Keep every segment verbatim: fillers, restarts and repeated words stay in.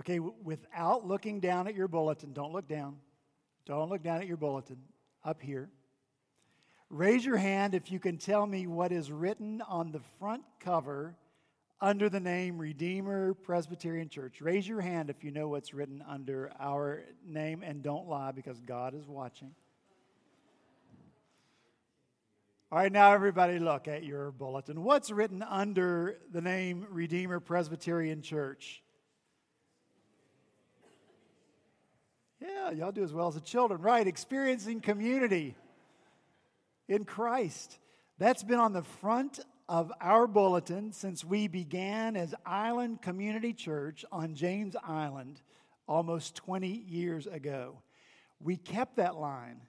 Okay, w- without looking down at your bulletin, don't look down. Don't look down at your bulletin, up here. Raise your hand if you can tell me what is written on the front cover under the name Redeemer Presbyterian Church. Raise your hand if you know what's written under our name, and don't lie because God is watching. All right, now everybody look at your bulletin. What's written under the name Redeemer Presbyterian Church? Yeah, y'all do as well as the children. Right, experiencing community in Christ. That's been on the front of our bulletin since we began as Island Community Church on James Island almost twenty years ago. We kept that line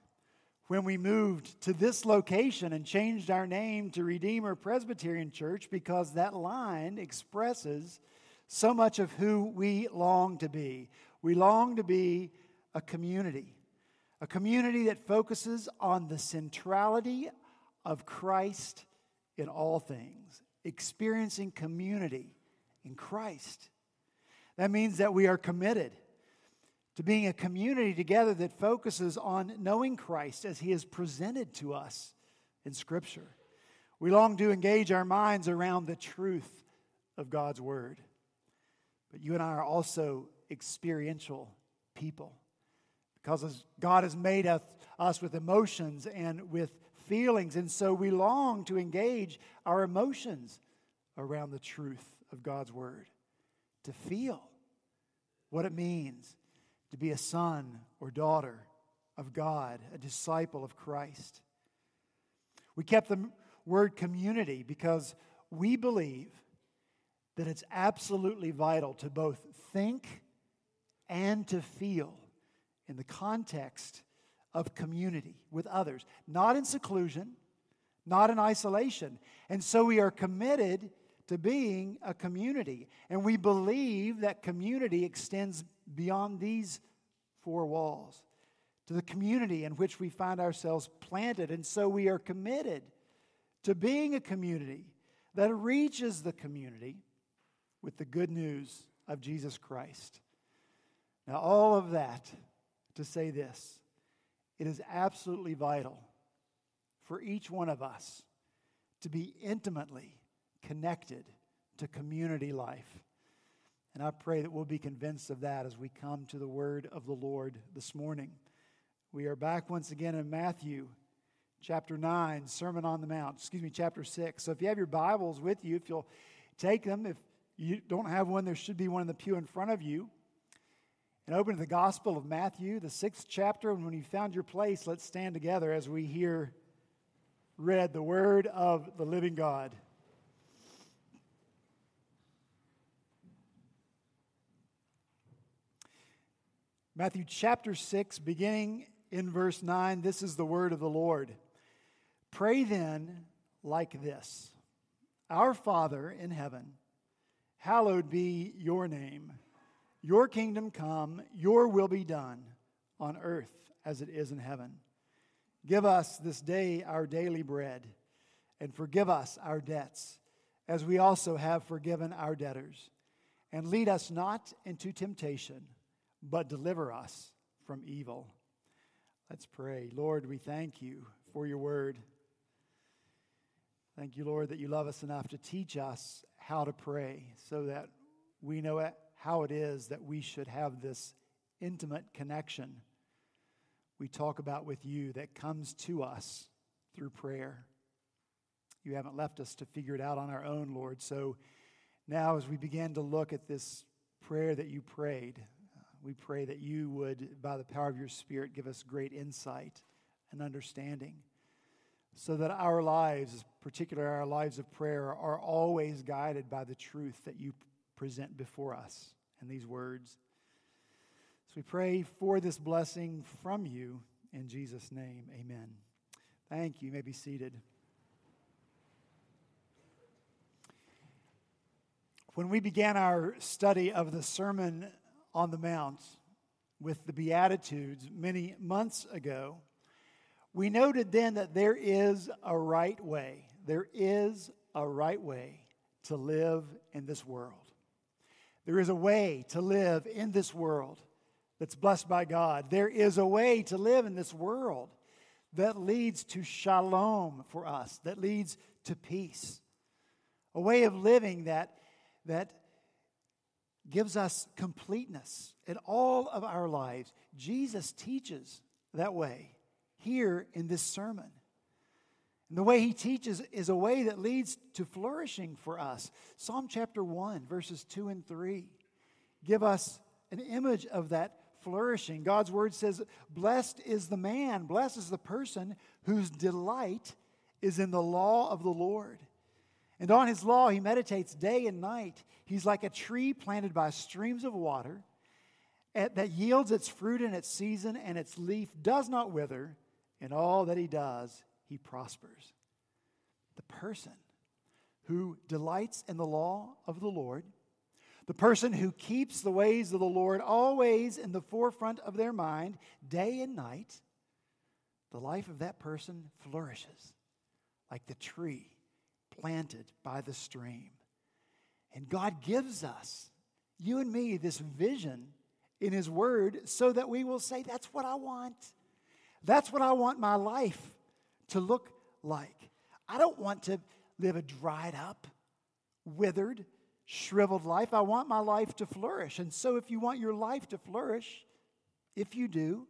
when we moved to this location and changed our name to Redeemer Presbyterian Church, because that line expresses so much of who we long to be. We long to be a community. A community that focuses on the centrality of Christ in all things, experiencing community in Christ. That means that we are committed to being a community together that focuses on knowing Christ as He is presented to us in Scripture. We long to engage our minds around the truth of God's Word. But you and I are also experiential people, because God has made us with emotions and with feelings, and so we long to engage our emotions around the truth of God's Word, to feel what it means to be a son or daughter of God, a disciple of Christ. We kept the word community because we believe that it's absolutely vital to both think and to feel in the context of community with others, not in seclusion, not in isolation. And so we are committed to being a community. And we believe that community extends beyond these four walls to the community in which we find ourselves planted. And so we are committed to being a community that reaches the community with the good news of Jesus Christ. Now, all of that to say this: it is absolutely vital for each one of us to be intimately connected to community life. And I pray that we'll be convinced of that as we come to the word of the Lord this morning. We are back once again in Matthew chapter nine, Sermon on the Mount, excuse me, chapter six. So if you have your Bibles with you, if you'll take them, if you don't have one, there should be one in the pew in front of you. And open to the Gospel of Matthew, the sixth chapter. And when you found your place, let's stand together as we hear read the Word of the Living God. Matthew chapter six, beginning in verse nine, this is the word of the Lord. Pray then like this: Our Father in heaven, hallowed be your name. Your kingdom come, your will be done on earth as it is in heaven. Give us this day our daily bread, and forgive us our debts, as we also have forgiven our debtors. And lead us not into temptation, but deliver us from evil. Let's pray. Lord, we thank you for your word. Thank you, Lord, that you love us enough to teach us how to pray, so that we know it. How it is that we should have this intimate connection we talk about with you that comes to us through prayer. You haven't left us to figure it out on our own, Lord. So now as we begin to look at this prayer that you prayed, we pray that you would, by the power of your Spirit, give us great insight and understanding, so that our lives, particularly our lives of prayer, are always guided by the truth that you present before us in these words. So we pray for this blessing from you in Jesus' name. Amen. Thank you. You may be seated. When we began our study of the Sermon on the Mount with the Beatitudes many months ago, we noted then that there is a right way. There is a right way to live in this world. There is a way to live in this world that's blessed by God. There is a way to live in this world that leads to shalom for us, that leads to peace. A way of living that, that gives us completeness in all of our lives. Jesus teaches that way here in this sermon. And the way he teaches is a way that leads to flourishing for us. Psalm chapter one, verses two and three, give us an image of that flourishing. God's word says, "Blessed is the man, blessed is the person whose delight is in the law of the Lord. And on his law he meditates day and night. He's like a tree planted by streams of water that yields its fruit in its season, and its leaf does not wither. In all that he does, he prospers." The person who delights in the law of the Lord, the person who keeps the ways of the Lord always in the forefront of their mind, day and night, the life of that person flourishes like the tree planted by the stream. And God gives us, you and me, this vision in his word so that we will say, that's what I want. That's what I want my life to look like. I don't want to live a dried up, withered, shriveled life. I want my life to flourish. And so if you want your life to flourish, if you do,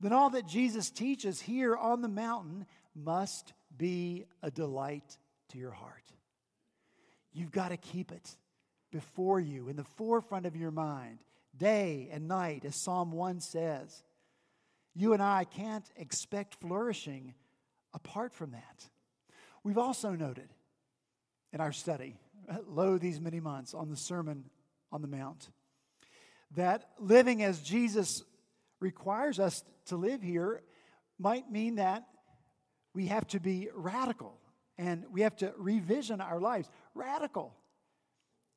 then all that Jesus teaches here on the mountain must be a delight to your heart. You've got to keep it before you, in the forefront of your mind, day and night, as Psalm one says. You and I can't expect flourishing apart from that. We've also noted in our study, lo, these many months on the Sermon on the Mount, that living as Jesus requires us to live here might mean that we have to be radical and we have to revision our lives. Radical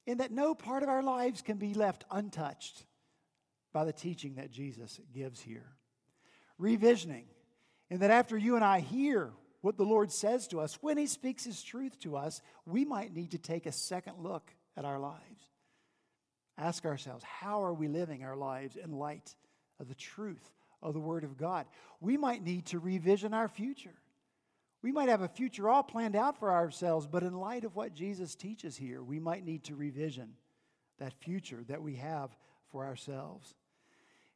in that no part of our lives can be left untouched by the teaching that Jesus gives here. Revisioning in that after you and I hear what the Lord says to us, when he speaks his truth to us, we might need to take a second look at our lives. Ask ourselves, how are we living our lives in light of the truth of the Word of God? We might need to revision our future. We might have a future all planned out for ourselves, but in light of what Jesus teaches here, we might need to revision that future that we have for ourselves.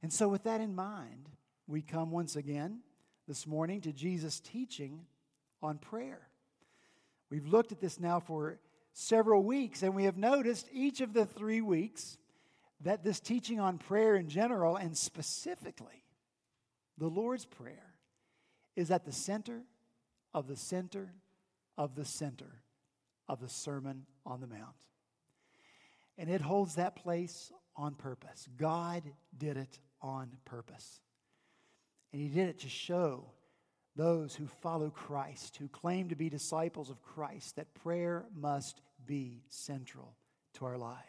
And so with that in mind, we come once again this morning to Jesus' teaching on prayer. We've looked at this now for several weeks, and we have noticed each of the three weeks that this teaching on prayer in general, and specifically the Lord's Prayer, is at the center of the center of the center of the Sermon on the Mount. And it holds that place on purpose. God did it on purpose. And he did it to show those who follow Christ, who claim to be disciples of Christ, that prayer must be central to our lives.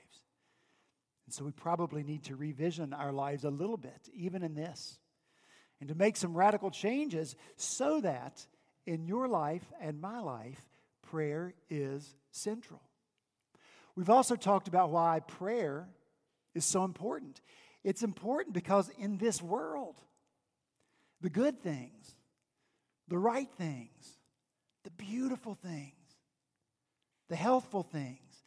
And so we probably need to revision our lives a little bit, even in this, and to make some radical changes so that in your life and my life, prayer is central. We've also talked about why prayer is so important. It's important because in this world, the good things, the right things, the beautiful things, the healthful things,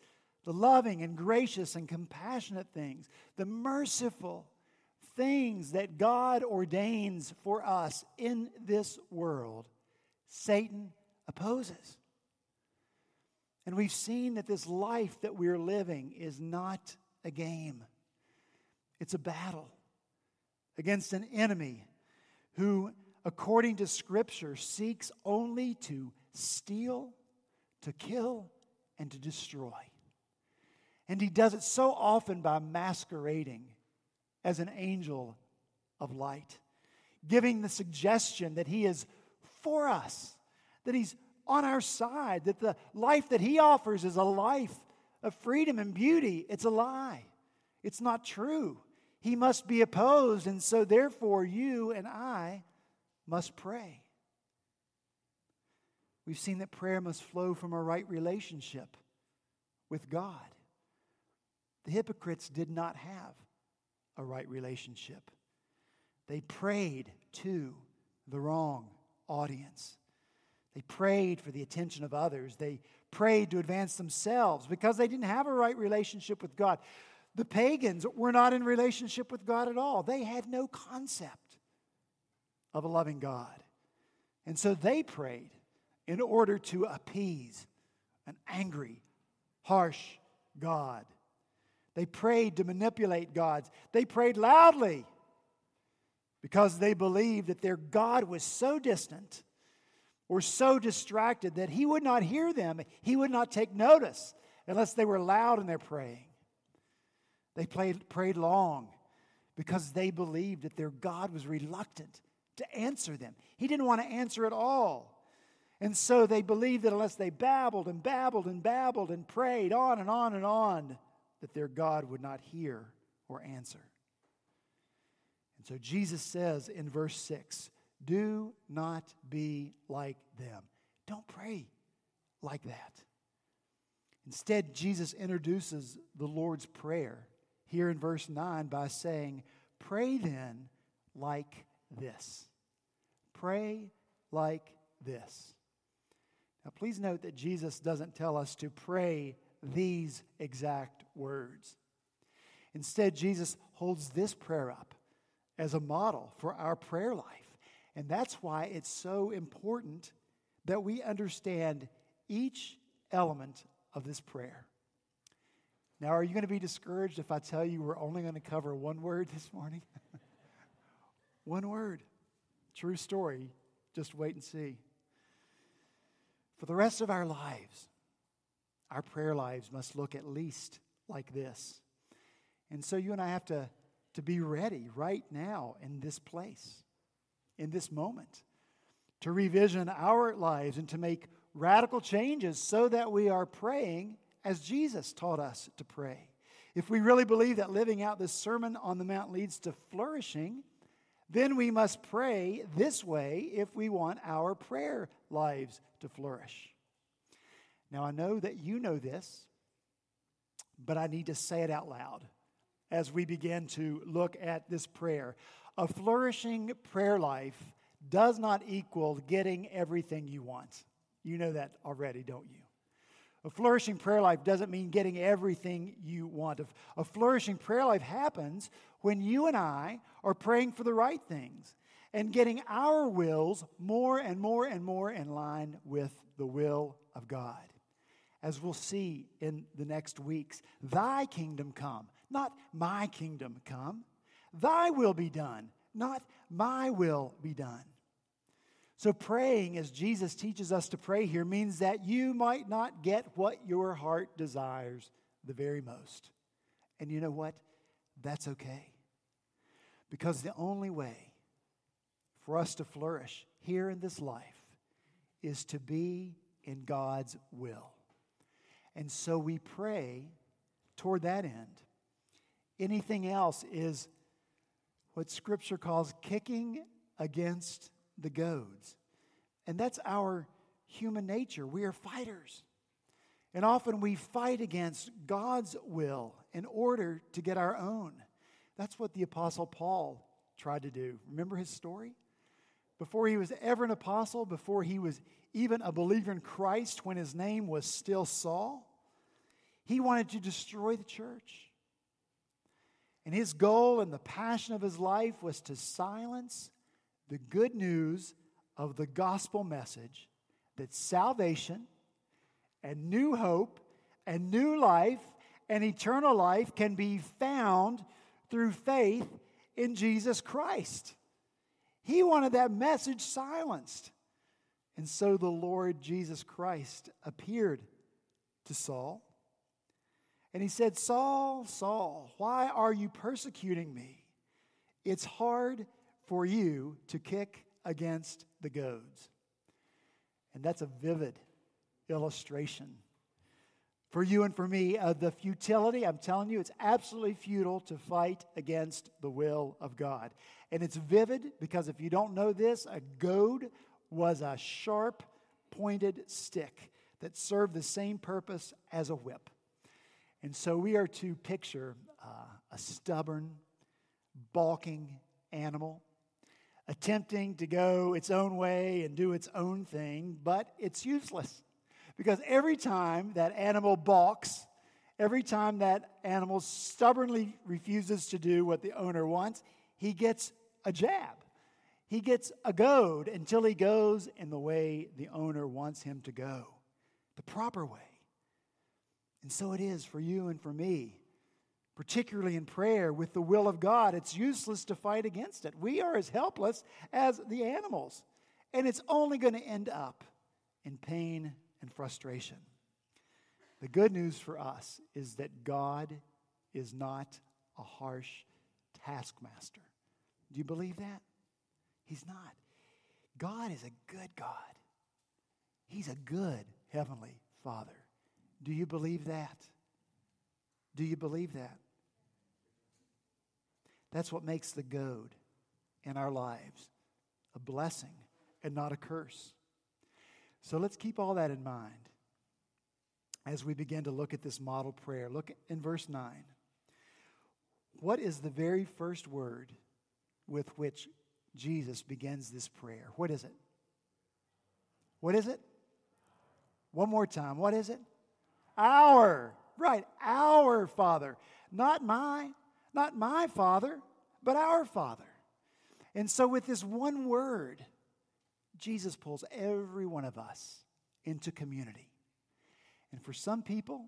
the loving and gracious and compassionate things, the merciful things that God ordains for us in this world, Satan opposes. And we've seen that this life that we're living is not a game. It's a battle against an enemy who, according to Scripture, seeks only to steal, to kill, and to destroy. And he does it so often by masquerading as an angel of light, giving the suggestion that he is for us, that he's on our side, that the life that he offers is a life of freedom and beauty. It's a lie. It's not true. He must be opposed, and so therefore you and I must pray. We've seen that prayer must flow from a right relationship with God, The hypocrites did not have a right relationship. They prayed to the wrong audience. They prayed for the attention of others. They prayed to advance themselves because they didn't have a right relationship with God. The pagans were not in relationship with God at all. They had no concept of a loving God. And so they prayed in order to appease an angry, harsh God. They prayed to manipulate gods. They prayed loudly because they believed that their God was so distant or so distracted that he would not hear them. He would not take notice unless they were loud in their praying. They prayed, prayed long because they believed that their God was reluctant to answer them. He didn't want to answer at all. And so they believed that unless they babbled and babbled and babbled and prayed on and on and on, that their God would not hear or answer. And so Jesus says in verse six, do not be like them. Don't pray like that. Instead, Jesus introduces the Lord's Prayer here in verse nine by saying, pray then like this. Pray like this. Now, please note that Jesus doesn't tell us to pray these exact words. Instead, Jesus holds this prayer up as a model for our prayer life. And that's why it's so important that we understand each element of this prayer. Now, are you going to be discouraged if I tell you we're only going to cover one word this morning? One word. True story. Just wait and see. For the rest of our lives, our prayer lives must look at least like this. And so you and I have to, to be ready right now in this place, in this moment, to revision our lives and to make radical changes so that we are praying as Jesus taught us to pray. If we really believe that living out this Sermon on the Mount leads to flourishing, then we must pray this way if we want our prayer lives to flourish. Now, I know that you know this, but I need to say it out loud as we begin to look at this prayer. A flourishing prayer life does not equal getting everything you want. You know that already, don't you? A flourishing prayer life doesn't mean getting everything you want. A flourishing prayer life happens when you and I are praying for the right things and getting our wills more and more and more in line with the will of God. As we'll see in the next weeks, thy kingdom come, not my kingdom come. Thy will be done, not my will be done. So praying, as Jesus teaches us to pray here, means that you might not get what your heart desires the very most. And you know what? That's okay. Because the only way for us to flourish here in this life is to be in God's will. And so we pray toward that end. Anything else is what Scripture calls kicking against the goads. And that's our human nature. We are fighters. And often we fight against God's will in order to get our own. That's what the Apostle Paul tried to do. Remember his story? Before he was ever an apostle, before he was even a believer in Christ, when his name was still Saul, he wanted to destroy the church. And his goal and the passion of his life was to silence the good news of the gospel message that salvation and new hope and new life and eternal life can be found through faith in Jesus Christ. He wanted that message silenced. And so the Lord Jesus Christ appeared to Saul. And he said, Saul, Saul, why are you persecuting me? It's hard for you to kick against the goads. And that's a vivid illustration for you and for me of the futility. I'm telling you, it's absolutely futile to fight against the will of God. And it's vivid because if you don't know this, a goad was a sharp pointed stick that served the same purpose as a whip. And so we are to picture uh, a stubborn, balking animal, attempting to go its own way and do its own thing, but it's useless. Because every time that animal balks, every time that animal stubbornly refuses to do what the owner wants, he gets a jab. He gets a goad until he goes in the way the owner wants him to go, the proper way. And so it is for you and for me, particularly in prayer with the will of God. It's useless to fight against it. We are as helpless as the animals, and it's only going to end up in pain and frustration. The good news for us is that God is not a harsh taskmaster. Do you believe that? He's not. God is a good God. He's a good heavenly Father. Do you believe that? Do you believe that? That's what makes the goad in our lives a blessing and not a curse. So let's keep all that in mind as we begin to look at this model prayer. Look in verse nine. What is the very first word with which Jesus begins this prayer? What is it? What is it? One more time. What is it? Our, right, our Father. Not my, not my Father, but our Father. And so with this one word, Jesus pulls every one of us into community. And for some people,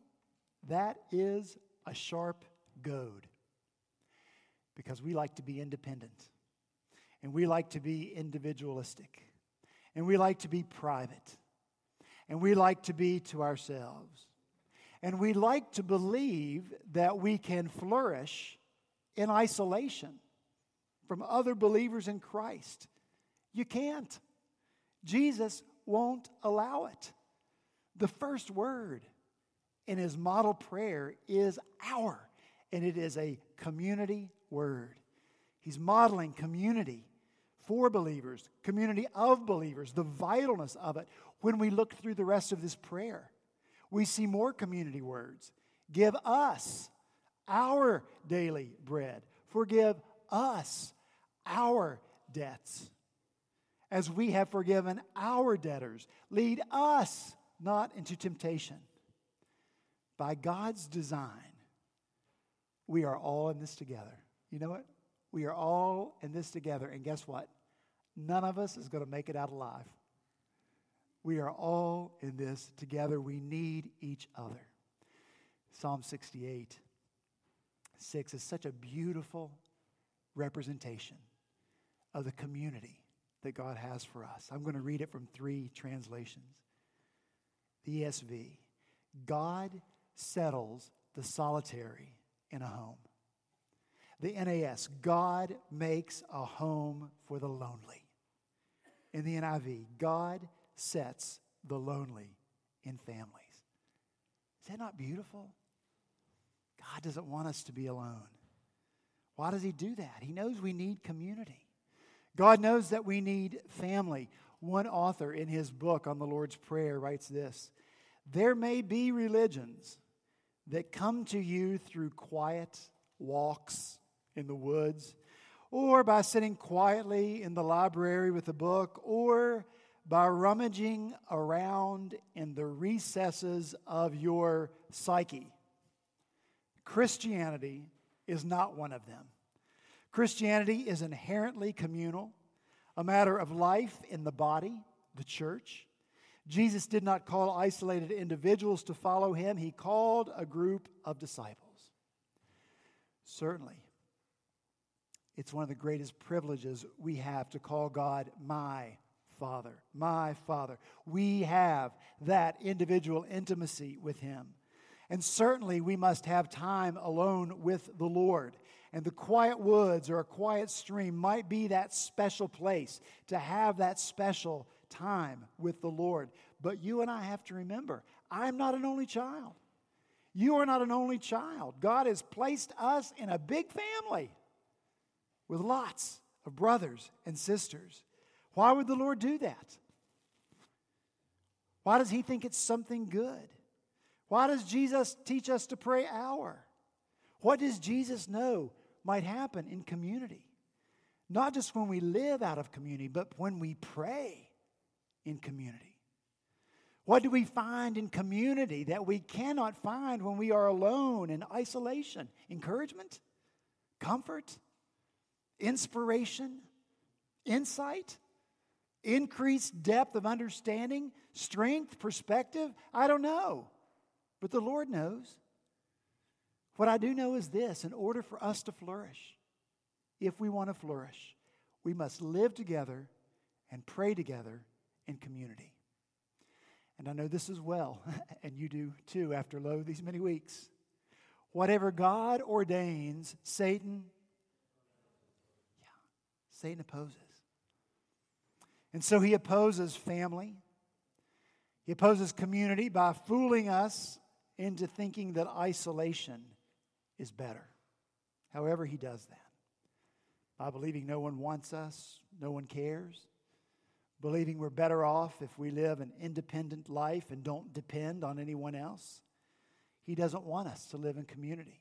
that is a sharp goad, because we like to be independent, and we like to be individualistic, and we like to be private, and we like to be to ourselves. And we like to believe that we can flourish in isolation from other believers in Christ. You can't. Jesus won't allow it. The first word in his model prayer is our, and it is a community word. He's modeling community for believers, community of believers, the vitalness of it. When we look through the rest of this prayer, we see more community words. Give us our daily bread. Forgive us our debts, as we have forgiven our debtors. Lead us not into temptation. By God's design, we are all in this together. You know what? We are all in this together. And guess what? None of us is going to make it out alive. We are all in this together. We need each other. Psalm sixty-eight, six is such a beautiful representation of the community that God has for us. I'm going to read it from three translations. The E S V, God settles the solitary in a home. The N A S, God makes a home for the lonely. In the N I V, God sets the lonely in families. Is that not beautiful? God doesn't want us to be alone. Why does he do that? He knows we need community. God knows that we need family. One author in his book on the Lord's Prayer writes this: there may be religions that come to you through quiet walks in the woods, or by sitting quietly in the library with a book, or by rummaging around in the recesses of your psyche. Christianity is not one of them. Christianity is inherently communal, a matter of life in the body, the church. Jesus did not call isolated individuals to follow him. He called a group of disciples. Certainly, it's one of the greatest privileges we have to call God my Father, my Father. We have that individual intimacy with him. And certainly we must have time alone with the Lord. And the quiet woods or a quiet stream might be that special place to have that special time with the Lord. But you and I have to remember, I'm not an only child. You are not an only child. God has placed us in a big family with lots of brothers and sisters. Why would the Lord do that? Why does he think it's something good? Why does Jesus teach us to pray our? What does Jesus know might happen in community? Not just when we live out of community, but when we pray in community. What do we find in community that we cannot find when we are alone in isolation? Encouragement, comfort, inspiration, insight, increased depth of understanding, strength, perspective. I don't know, but the Lord knows. What I do know is this: in order for us to flourish, if we want to flourish, we must live together and pray together in community. And I know this as well, and you do too after lo, these many weeks. Whatever God ordains, Satan, yeah, Satan opposes. And so he opposes family. He opposes community by fooling us into thinking that isolation is better. However he does that. By believing no one wants us, no one cares. Believing we're better off if we live an independent life and don't depend on anyone else. He doesn't want us to live in community.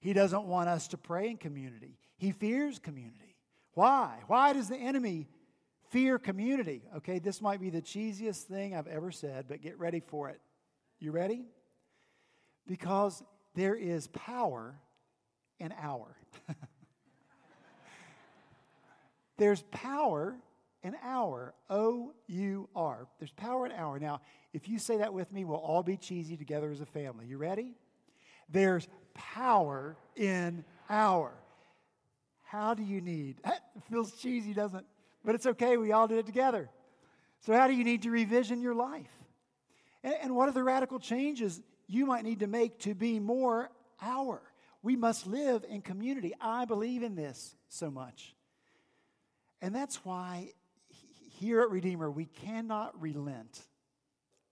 He doesn't want us to pray in community. He fears community. Why? Why does the enemy fear community? Okay, this might be the cheesiest thing I've ever said, but get ready for it. You ready? Because there is power in our. There's power in our. O U R. There's power in our. Now, if you say that with me, we'll all be cheesy together as a family. You ready? There's power in our. How do you need? It feels cheesy, doesn't it? But it's okay. We all did it together. So how do you need to revision your life? And, and what are the radical changes you might need to make to be more our? We must live in community. I believe in this so much. And that's why here at Redeemer, we cannot relent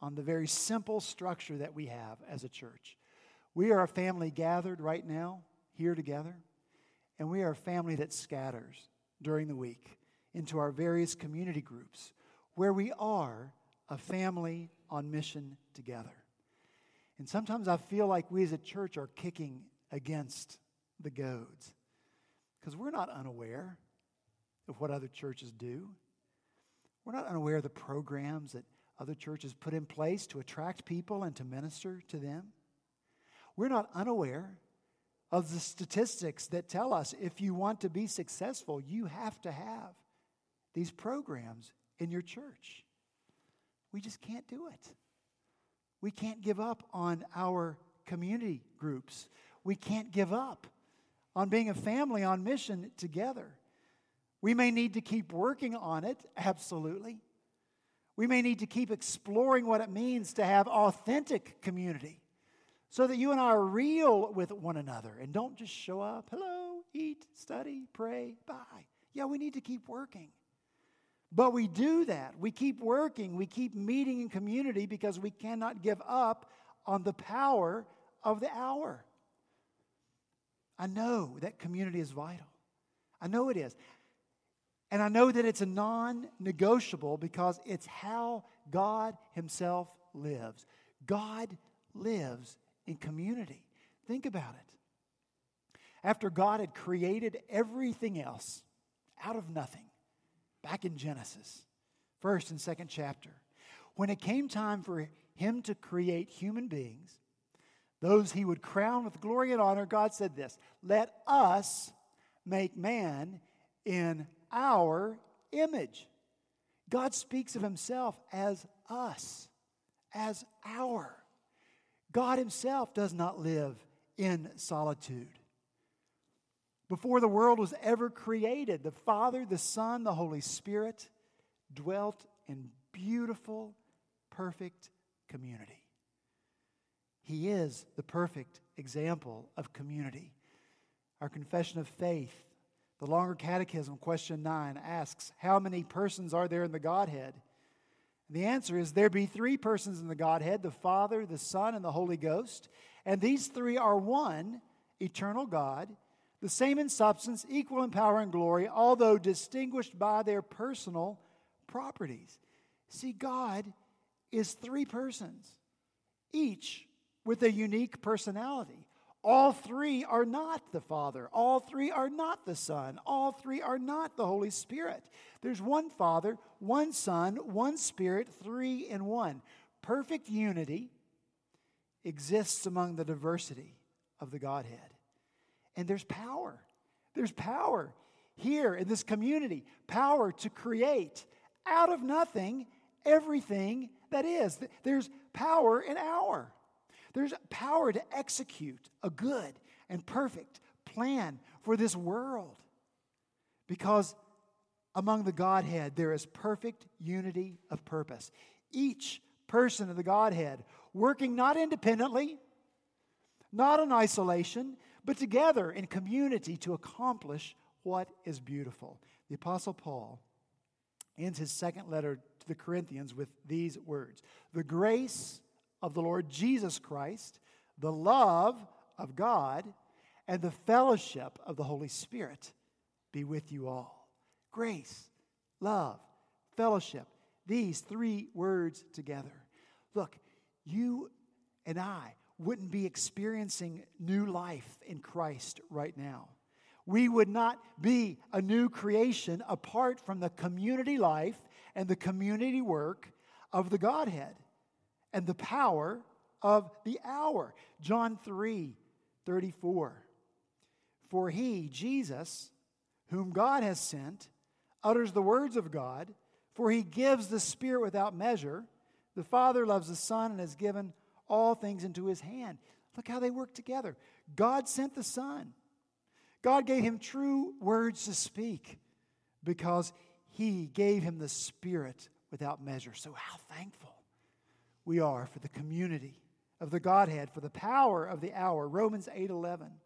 on the very simple structure that we have as a church. We are a family gathered right now, here together, and we are a family that scatters during the week into our various community groups where we are a family on mission together. And sometimes I feel like we as a church are kicking against the goads because we're not unaware of what other churches do. We're not unaware of the programs that other churches put in place to attract people and to minister to them. We're not unaware of the statistics that tell us if you want to be successful, you have to have these programs in your church. We just can't do it. We can't give up on our community groups. We can't give up on being a family on mission together. We may need to keep working on it, absolutely. We may need to keep exploring what it means to have authentic community so that you and I are real with one another and don't just show up, hello, eat, study, pray, bye. Yeah, we need to keep working. But we do that. We keep working. We keep meeting in community because we cannot give up on the power of the hour. I know that community is vital. I know it is. And I know that it's a non-negotiable because it's how God himself lives. God lives in community. Think about it. After God had created everything else out of nothing, back in Genesis, first and second chapter, when it came time for him to create human beings, those he would crown with glory and honor, God said this: let us make man in our image. God speaks of himself as us, as our. God himself does not live in solitude. Before the world was ever created, the Father, the Son, the Holy Spirit dwelt in beautiful, perfect community. He is the perfect example of community. Our confession of faith, the Longer Catechism, question nine, asks, how many persons are there in the Godhead? And the answer is, there be three persons in the Godhead, the Father, the Son, and the Holy Ghost. And these three are one, eternal God, the same in substance, equal in power and glory, although distinguished by their personal properties. See, God is three persons, each with a unique personality. All three are not the Father. All three are not the Son. All three are not the Holy Spirit. There's one Father, one Son, one Spirit, three in one. Perfect unity exists among the diversity of the Godhead. And there's power. There's power here in this community. Power to create out of nothing everything that is. There's power in our. There's power to execute a good and perfect plan for this world. Because among the Godhead, there is perfect unity of purpose. Each person of the Godhead working not independently, not in isolation, but together in community to accomplish what is beautiful. The Apostle Paul ends his second letter to the Corinthians with these words: "The grace of the Lord Jesus Christ, the love of God, and the fellowship of the Holy Spirit be with you all." Grace, love, fellowship, these three words together. Look, you and I wouldn't be experiencing new life in Christ right now. We would not be a new creation apart from the community life and the community work of the Godhead and the power of the hour. John three thirty-four. "For he," Jesus, "whom God has sent, utters the words of God, for he gives the Spirit without measure. The Father loves the Son and has given all things into his hand." Look how they work together. God sent the Son. God gave him true words to speak because he gave him the Spirit without measure. So how thankful we are for the community of the Godhead, for the power of the hour. Romans eight eleven.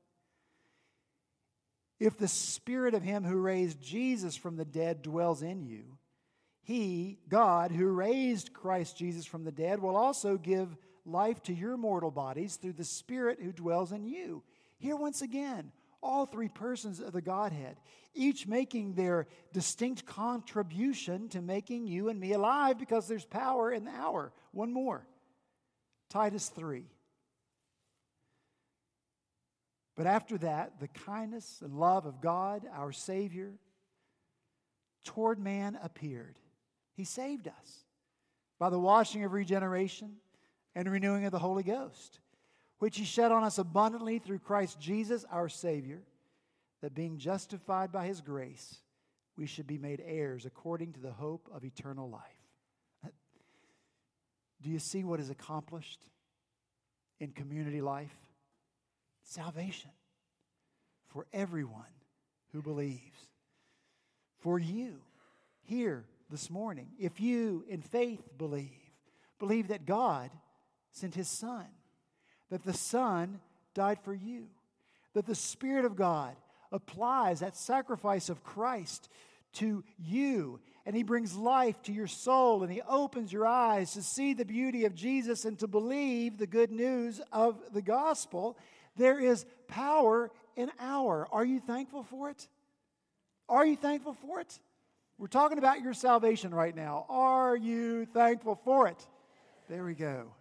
"If the Spirit of him who raised Jesus from the dead dwells in you, he, God, who raised Christ Jesus from the dead, will also give life to your mortal bodies through the Spirit who dwells in you." Here once again, all three persons of the Godhead, each making their distinct contribution to making you and me alive because there's power in the hour. One more. Titus three. "But after that, the kindness and love of God, our Savior, toward man appeared." He saved us by the washing of regeneration and renewing of the Holy Ghost, which he shed on us abundantly through Christ Jesus our Savior, that being justified by his grace, we should be made heirs according to the hope of eternal life. Do you see what is accomplished in community life? Salvation for everyone who believes. For you here this morning, if you in faith believe, believe that God sent his Son, that the Son died for you, that the Spirit of God applies that sacrifice of Christ to you, and he brings life to your soul, and he opens your eyes to see the beauty of Jesus and to believe the good news of the gospel. There is power in our. Are you thankful for it? Are you thankful for it? We're talking about your salvation right now. Are you thankful for it? There we go.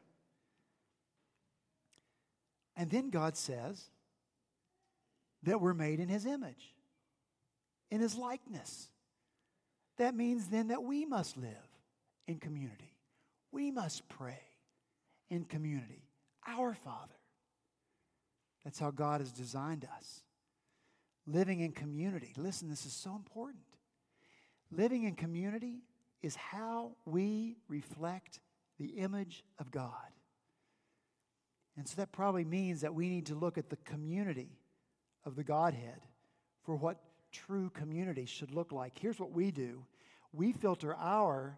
And then God says that we're made in his image, in his likeness. That means then that we must live in community. We must pray in community. Our Father. That's how God has designed us. Living in community. Listen, this is so important. Living in community is how we reflect the image of God. And so that probably means that we need to look at the community of the Godhead for what true community should look like. Here's what we do. We filter our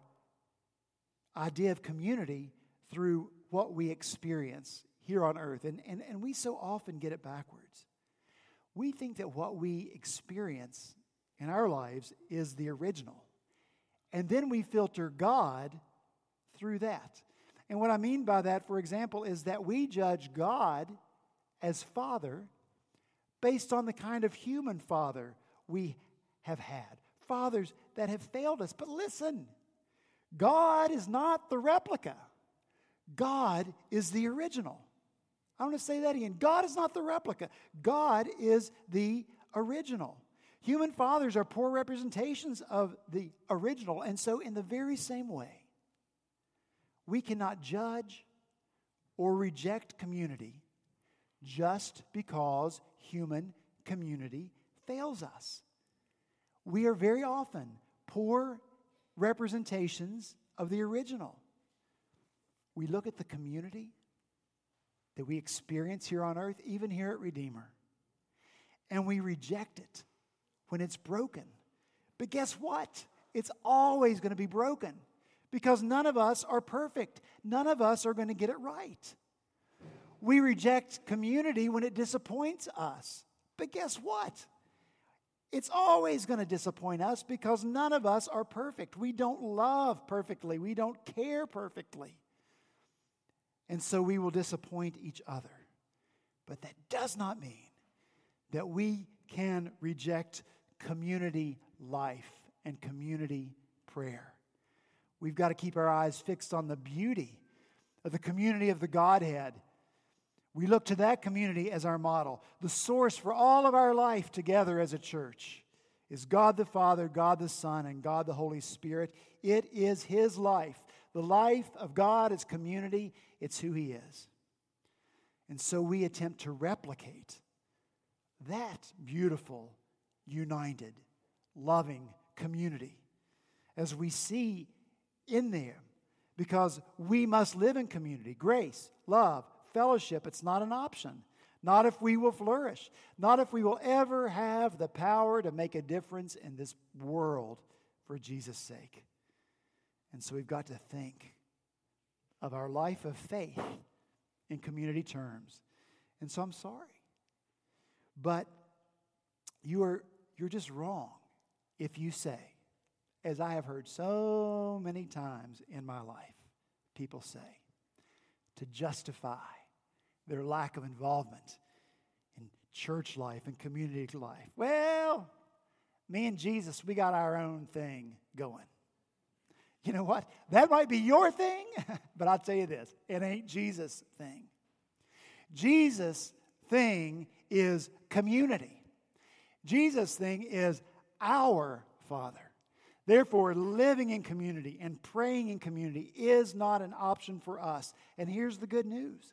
idea of community through what we experience here on earth. And, and, and we so often get it backwards. We think that what we experience in our lives is the original. And then we filter God through that. And what I mean by that, for example, is that we judge God as Father based on the kind of human father we have had. Fathers that have failed us. But listen, God is not the replica. God is the original. I want to say that again. God is not the replica. God is the original. Human fathers are poor representations of the original. And so in the very same way, we cannot judge or reject community just because human community fails us. We are very often poor representations of the original. We look at the community that we experience here on earth, even here at Redeemer, and we reject it when it's broken. But guess what? It's always going to be broken because none of us are perfect. None of us are going to get it right. We reject community when it disappoints us. But guess what? It's always going to disappoint us because none of us are perfect. We don't love perfectly. We don't care perfectly. And so we will disappoint each other. But that does not mean that we can reject community life and community prayer. We've got to keep our eyes fixed on the beauty of the community of the Godhead. We look to that community as our model. The source for all of our life together as a church is God the Father, God the Son, and God the Holy Spirit. It is His life. The life of God is community. It's who He is. And so we attempt to replicate that beautiful, united, loving community as we see in them, because we must live in community. Grace, love, fellowship, it's not an option. Not if we will flourish. Not if we will ever have the power to make a difference in this world for Jesus' sake. And so we've got to think of our life of faith in community terms. And so I'm sorry, but you are, you're just wrong if you say, as I have heard so many times in my life, people say, to justify their lack of involvement in church life and community life. Well, me and Jesus, we got our own thing going. You know what? That might be your thing, but I'll tell you this, it ain't Jesus' thing. Jesus' thing is community. Jesus' thing is our Father. Therefore, living in community and praying in community is not an option for us. And here's the good news.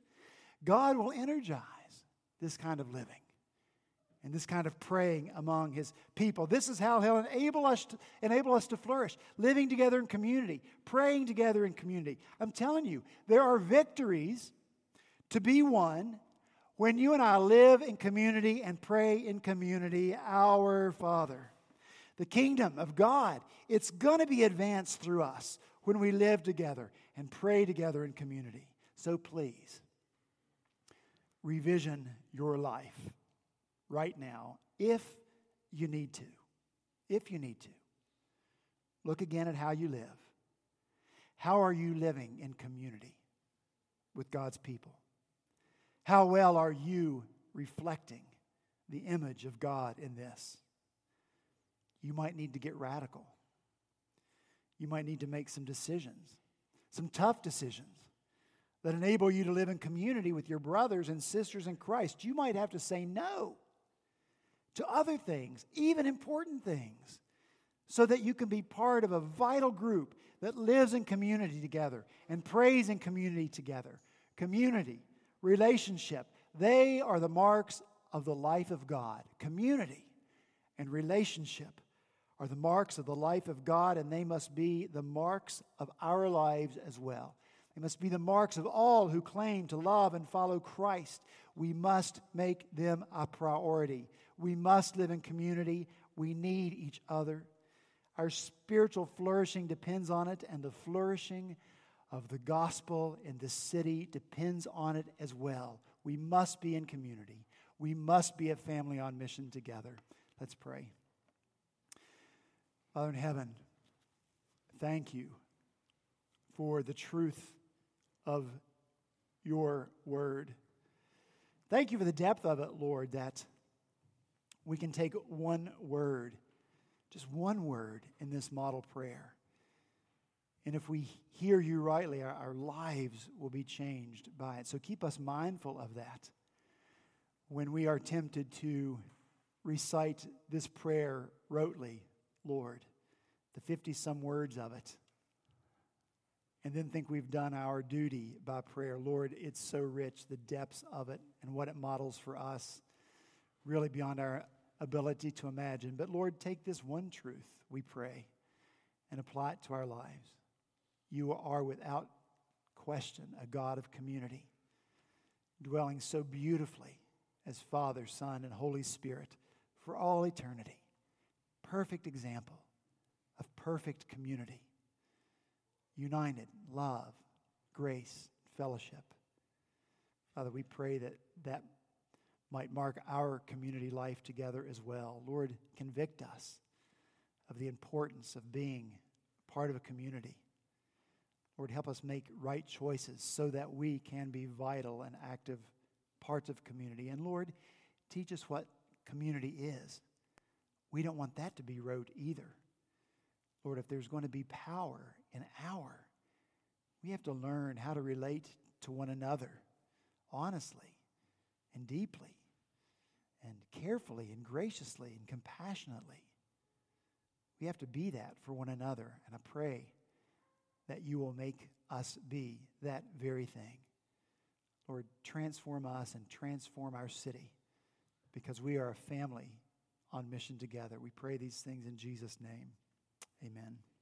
God will energize this kind of living and this kind of praying among His people. This is how He'll enable us to, enable us to flourish, living together in community, praying together in community. I'm telling you, there are victories to be won when you and I live in community and pray in community, our Father. The kingdom of God, it's going to be advanced through us when we live together and pray together in community. So please, revision your life right now, if you need to, if you need to. Look again at how you live. How are you living in community with God's people? How well are you reflecting the image of God in this? You might need to get radical. You might need to make some decisions, some tough decisions that enable you to live in community with your brothers and sisters in Christ. You might have to say no to other things, even important things, so that you can be part of a vital group that lives in community together and prays in community together. Community, relationship, they are the marks of the life of God. Community and relationship are the marks of the life of God, and they must be the marks of our lives as well. They must be the marks of all who claim to love and follow Christ. We must make them a priority. We must live in community. We need each other. Our spiritual flourishing depends on it, and the flourishing of the gospel in this city depends on it as well. We must be in community. We must be a family on mission together. Let's pray. Father in heaven, thank you for the truth of your word. Thank you for the depth of it, Lord, that we can take one word, just one word in this model prayer, And if we hear you rightly, our, our lives will be changed by it. So keep us mindful of that when we are tempted to recite this prayer rotely, Lord, the fifty-some words of it, and then think we've done our duty by prayer. Lord, it's so rich, the depths of it and what it models for us, really beyond our ability to imagine. But Lord, take this one truth, we pray, and apply it to our lives. You are without question a God of community, dwelling so beautifully as Father, Son, and Holy Spirit for all eternity. Perfect example of perfect community. United, love, grace, fellowship. Father, we pray that that might mark our community life together as well. Lord, convict us of the importance of being part of a community. Lord, help us make right choices so that we can be vital and active parts of community. And Lord, teach us what community is. We don't want that to be rote either. Lord, if there's going to be power in our, we have to learn how to relate to one another honestly and deeply and carefully and graciously and compassionately. We have to be that for one another, and I pray that you will make us be that very thing. Lord, transform us and transform our city, because we are a family on mission together. We pray these things in Jesus' name. Amen.